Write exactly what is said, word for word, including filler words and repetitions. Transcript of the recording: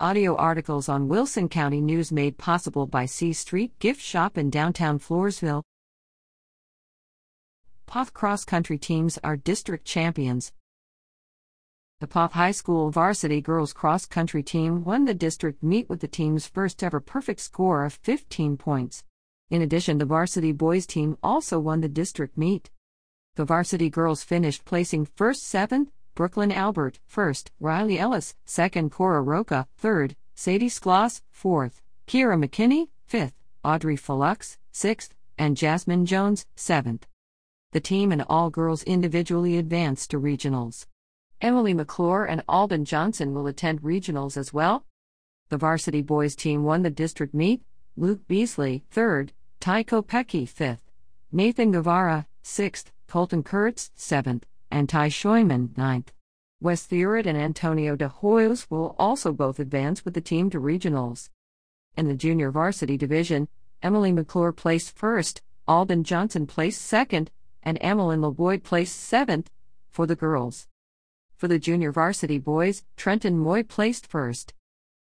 Audio articles on Wilson County News made possible by C Street Gift Shop in downtown Floresville. Poth cross-country teams are district champions. The Poth High School varsity girls cross-country team won the district meet with the team's first-ever perfect score of fifteen points. In addition, the varsity boys team also won the district meet. The varsity girls finished placing first seventh, Brooklyn Albert, first, Riley Ellis, second, Cora Roca, third, Sadie Skloss, fourth, Kira McKinney, fifth, Audrey Falux, sixth, and Jasmine Jones, seventh. The team and all girls individually advanced to regionals. Emily McClure and Alden Johnson will attend regionals as well. The varsity boys team won the district meet, Luke Beasley, third, Ty Kopecki, fifth, Nathan Guevara, sixth, Colton Kurtz, seventh, and Ty Scheumann, ninth. Wes Theuret and Antonio de Hoyos will also both advance with the team to regionals. In the junior varsity division, Emily McClure placed first, Alden Johnson placed second, and Amelin LeBoyd placed seventh for the girls. For the junior varsity boys, Trenton Moy placed first.